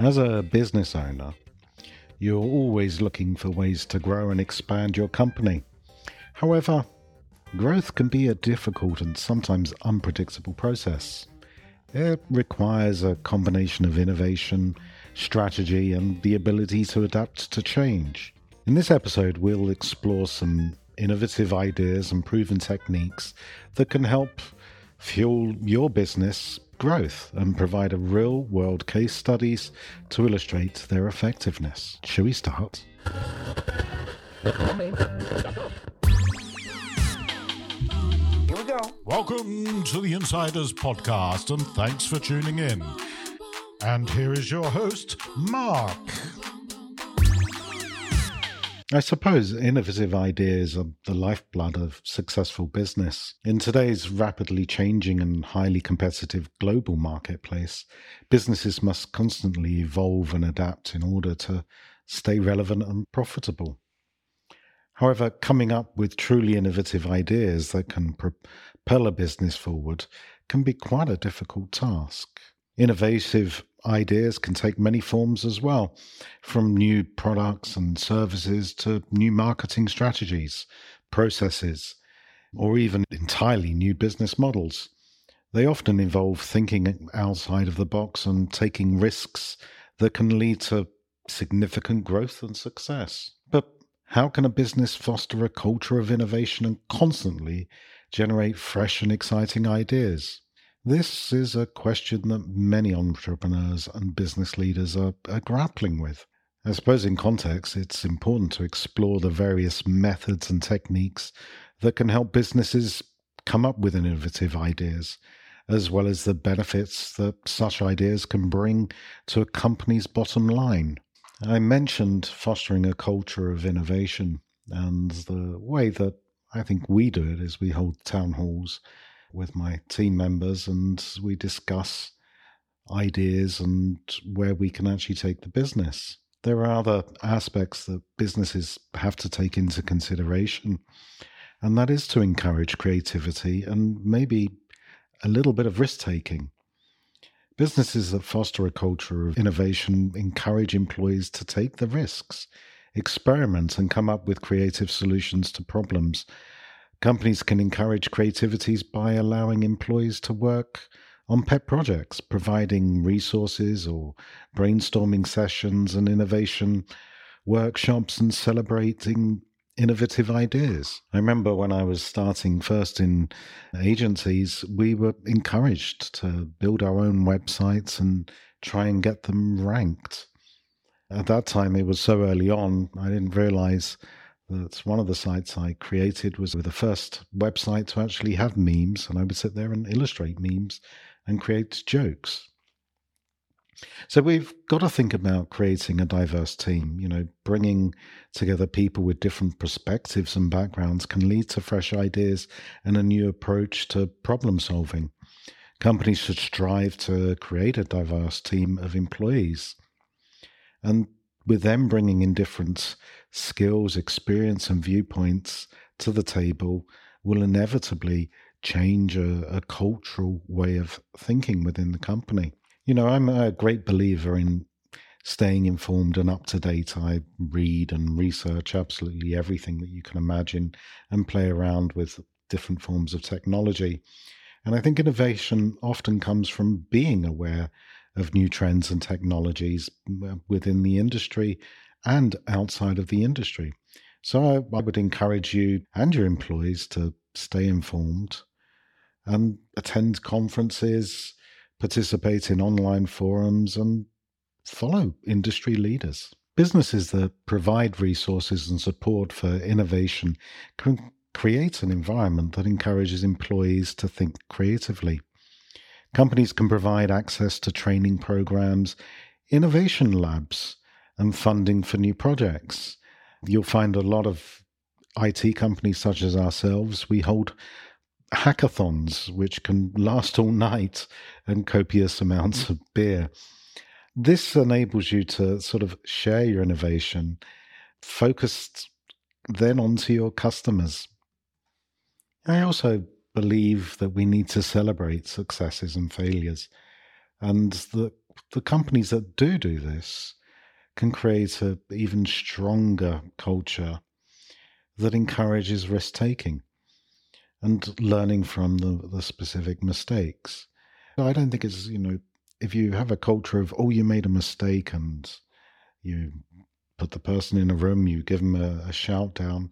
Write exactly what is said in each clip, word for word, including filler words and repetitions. As a business owner, you're always looking for ways to grow and expand your company. However, growth can be a difficult and sometimes unpredictable process. It requires a combination of innovation, strategy, and the ability to adapt to change. In this episode, we'll explore some innovative ideas and proven techniques that can help fuel your business growth and provide a real-world case studies to illustrate their effectiveness. Shall we start? Here we go. Welcome to the Insiders Podcast, and thanks for tuning in. And here is your host, Mark. I suppose innovative ideas are the lifeblood of successful business. In today's rapidly changing and highly competitive global marketplace, businesses must constantly evolve and adapt in order to stay relevant and profitable. However, coming up with truly innovative ideas that can propel a business forward can be quite a difficult task. Innovative ideas can take many forms as well, from new products and services to new marketing strategies, processes, or even entirely new business models. They often involve thinking outside of the box and taking risks that can lead to significant growth and success. But how can a business foster a culture of innovation and constantly generate fresh and exciting ideas? This is a question that many entrepreneurs and business leaders are, are grappling with. I suppose in context, it's important to explore the various methods and techniques that can help businesses come up with innovative ideas, as well as the benefits that such ideas can bring to a company's bottom line. I mentioned fostering a culture of innovation, and the way that I think we do it is we hold town halls with my team members, and we discuss ideas and where we can actually take the business. There are other aspects that businesses have to take into consideration, and that is to encourage creativity and maybe a little bit of risk-taking. Businesses that foster a culture of innovation encourage employees to take the risks, experiment, and come up with creative solutions to problems. Companies can encourage creativities by allowing employees to work on pet projects, providing resources or brainstorming sessions and innovation workshops and celebrating innovative ideas. I remember when I was starting first in agencies, we were encouraged to build our own websites and try and get them ranked. At that time, it was so early on, I didn't realize that's one of the sites I created was the first website to actually have memes, and I would sit there and illustrate memes and create jokes. So we've got to think about creating a diverse team. You know, bringing together people with different perspectives and backgrounds can lead to fresh ideas and a new approach to problem solving. Companies should strive to create a diverse team of employees, and with them bringing in different skills, experience, and viewpoints to the table will inevitably change a, a cultural way of thinking within the company. You know, I'm a great believer in staying informed and up to date. I read and research absolutely everything that you can imagine and play around with different forms of technology. And I think innovation often comes from being aware of new trends and technologies within the industry and outside of the industry. So I would encourage you and your employees to stay informed and attend conferences, participate in online forums, and follow industry leaders. Businesses that provide resources and support for innovation can create an environment that encourages employees to think creatively. Companies can provide access to training programs, innovation labs, and funding for new projects. You'll find a lot of I T companies such as ourselves, we hold hackathons, which can last all night and copious amounts of beer. This enables you to sort of share your innovation, focused then onto your customers. I also believe that we need to celebrate successes and failures, and that the companies that do do this can create an even stronger culture that encourages risk-taking and learning from the, the specific mistakes. So I don't think it's, you know, if you have a culture of, oh, you made a mistake and you put the person in a room, you give them a, a shout down,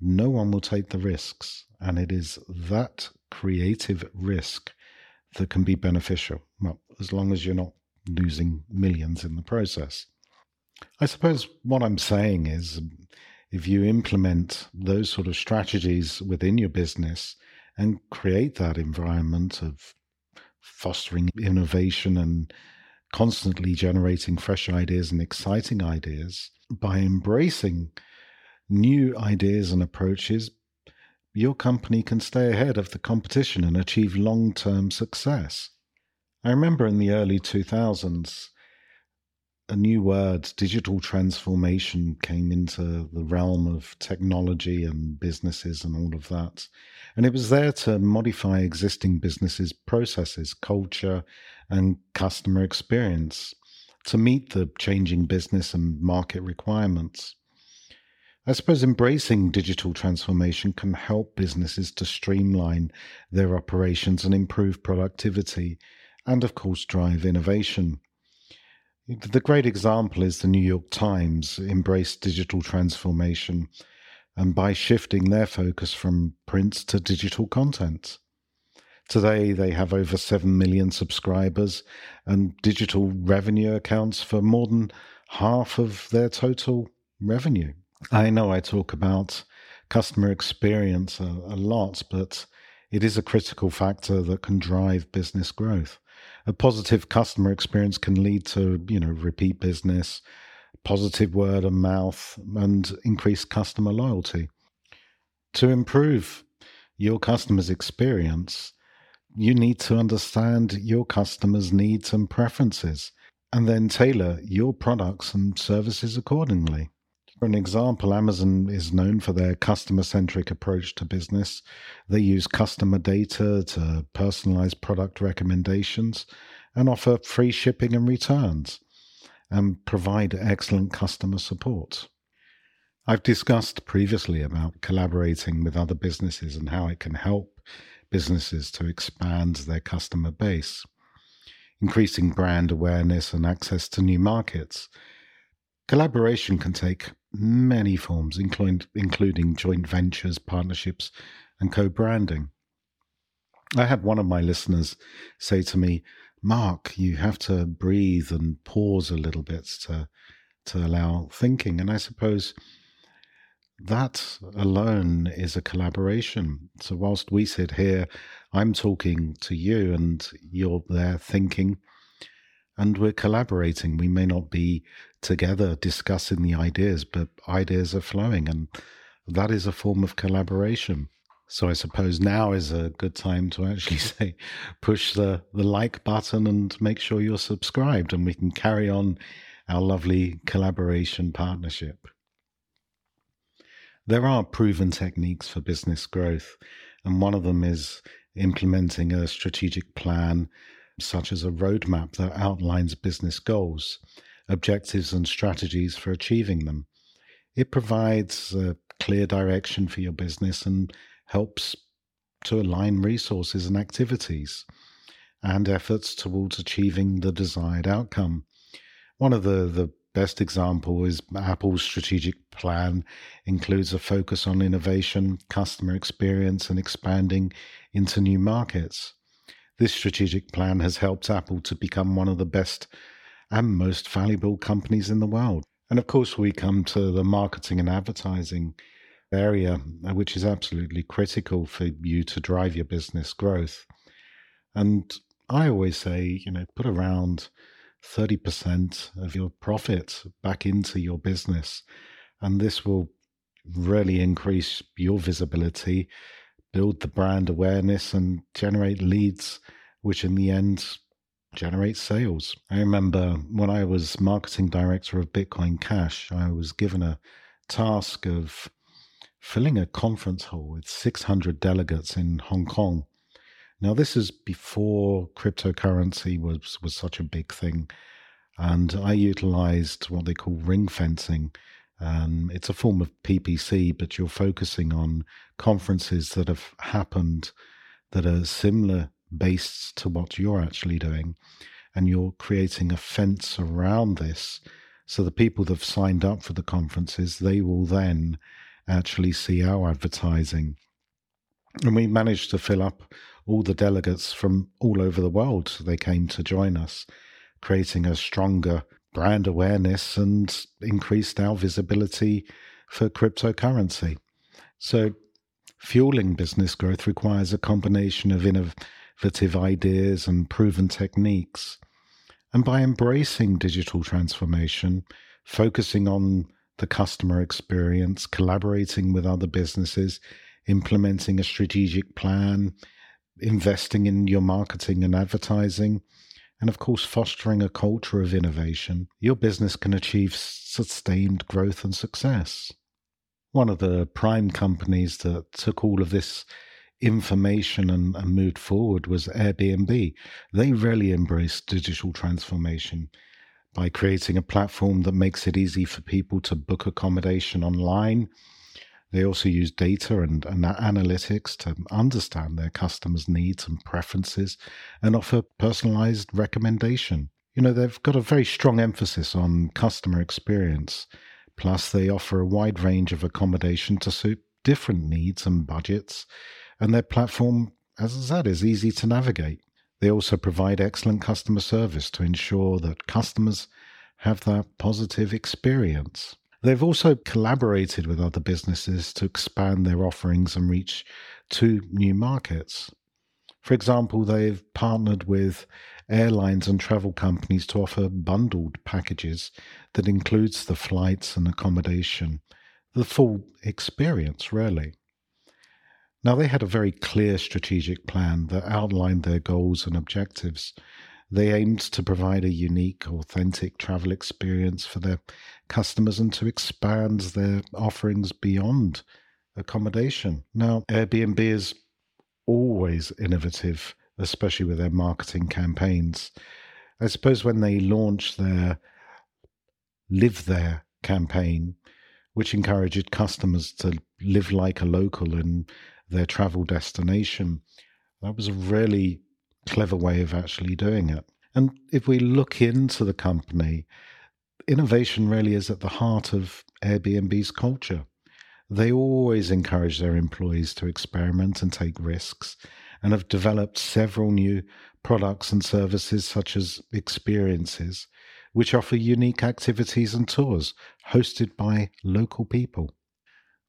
no one will take the risks. And it is that creative risk that can be beneficial. Well, as long as you're not losing millions in the process. I suppose what I'm saying is, if you implement those sort of strategies within your business and create that environment of fostering innovation and constantly generating fresh ideas and exciting ideas, by embracing new ideas and approaches, your company can stay ahead of the competition and achieve long-term success. I remember in the early two thousands, a new word, digital transformation, came into the realm of technology and businesses and all of that. And it was there to modify existing businesses' processes, culture, and customer experience to meet the changing business and market requirements. I suppose embracing digital transformation can help businesses to streamline their operations and improve productivity and, of course, drive innovation. The great example is the New York Times embraced digital transformation, and by shifting their focus from print to digital content. Today, they have over seven million subscribers and digital revenue accounts for more than half of their total revenue. I know I talk about customer experience a, a lot, but it is a critical factor that can drive business growth. A positive customer experience can lead to, you know, repeat business, positive word of mouth, and increased customer loyalty. To improve your customer's experience, you need to understand your customer's needs and preferences, and then tailor your products and services accordingly. For an example, Amazon is known for their customer-centric approach to business. They use customer data to personalize product recommendations and offer free shipping and returns and provide excellent customer support. I've discussed previously about collaborating with other businesses and how it can help businesses to expand their customer base, increasing brand awareness and access to new markets. Collaboration can take many forms, including joint ventures, partnerships, and co-branding. I had one of my listeners say to me, Mark, you have to breathe and pause a little bit to, to allow thinking. And I suppose that alone is a collaboration. So whilst we sit here, I'm talking to you and you're there thinking, and we're collaborating. We may not be together discussing the ideas, but ideas are flowing, and that is a form of collaboration. So I suppose now is a good time to actually say, push the, the like button and make sure you're subscribed, and we can carry on our lovely collaboration partnership. There are proven techniques for business growth, and one of them is implementing a strategic plan, such as a roadmap that outlines business goals, objectives, and strategies for achieving them. It provides a clear direction for your business and helps to align resources and activities and efforts towards achieving the desired outcome. One of the, the best examples is Apple's strategic plan includes a focus on innovation, customer experience, and expanding into new markets. This strategic plan has helped Apple to become one of the best and most valuable companies in the world. And of course, we come to the marketing and advertising area, which is absolutely critical for you to drive your business growth. And I always say, you know, put around thirty percent of your profit back into your business, and this will really increase your visibility, build the brand awareness, and generate leads, which in the end generate sales. I remember when I was marketing director of Bitcoin Cash, I was given a task of filling a conference hall with six hundred delegates in Hong Kong. Now, this is before cryptocurrency was, was such a big thing. And I utilized what they call ring fencing. Um, it's a form of P P C, but you're focusing on conferences that have happened that are similar based to what you're actually doing. And you're creating a fence around this. So the people that have signed up for the conferences, they will then actually see our advertising. And we managed to fill up all the delegates from all over the world. So they came to join us, creating a stronger brand awareness and increased our visibility for cryptocurrency. So fueling business growth requires a combination of innovative ideas and proven techniques. And by embracing digital transformation, focusing on the customer experience, collaborating with other businesses, implementing a strategic plan, investing in your marketing and advertising, and of course, fostering a culture of innovation, your business can achieve sustained growth and success. One of the prime companies that took all of this information and, and moved forward was Airbnb. They really embraced digital transformation by creating a platform that makes it easy for people to book accommodation online. They also use data and, and analytics to understand their customers' needs and preferences and offer personalized recommendation. You know, they've got a very strong emphasis on customer experience. Plus, they offer a wide range of accommodation to suit different needs and budgets. And their platform, as I said, is easy to navigate. They also provide excellent customer service to ensure that customers have that positive experience. They've also collaborated with other businesses to expand their offerings and reach to new markets. For example, they've partnered with airlines and travel companies to offer bundled packages that includes the flights and accommodation, the full experience, really. Now, they had a very clear strategic plan that outlined their goals and objectives. They aimed to provide a unique, authentic travel experience for their customers and to expand their offerings beyond accommodation. Now, Airbnb is always innovative, especially with their marketing campaigns. I suppose when they launched their Live There campaign, which encouraged customers to live like a local and their travel destination. That was a really clever way of actually doing it. And if we look into the company, innovation really is at the heart of Airbnb's culture. They always encourage their employees to experiment and take risks and have developed several new products and services such as experiences, which offer unique activities and tours hosted by local people.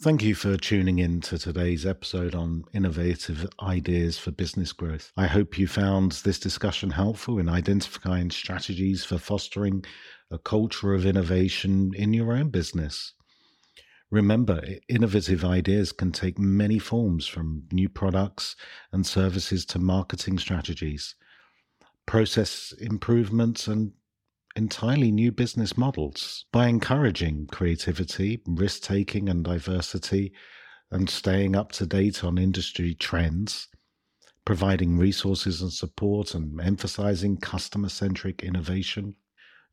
Thank you for tuning in to today's episode on innovative ideas for business growth. I hope you found this discussion helpful in identifying strategies for fostering a culture of innovation in your own business. Remember, innovative ideas can take many forms, from new products and services to marketing strategies, process improvements, and entirely new business models. By encouraging creativity, risk-taking and diversity, and staying up to date on industry trends, providing resources and support, and emphasizing customer-centric innovation,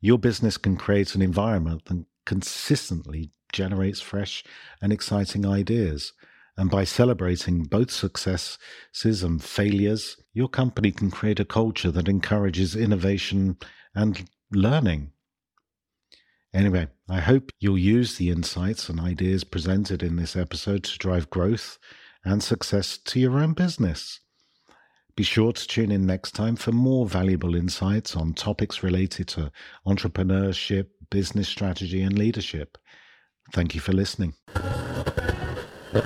your business can create an environment that consistently generates fresh and exciting ideas. And by celebrating both successes and failures, your company can create a culture that encourages innovation and learning. Anyway, I hope you'll use the insights and ideas presented in this episode to drive growth and success to your own business. Be sure to tune in next time for more valuable insights on topics related to entrepreneurship, business strategy, and leadership. Thank you for listening. Here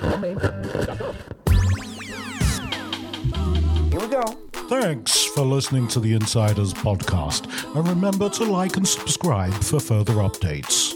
we go. Thanks for listening to the Insiders Podcast, and remember to like and subscribe for further updates.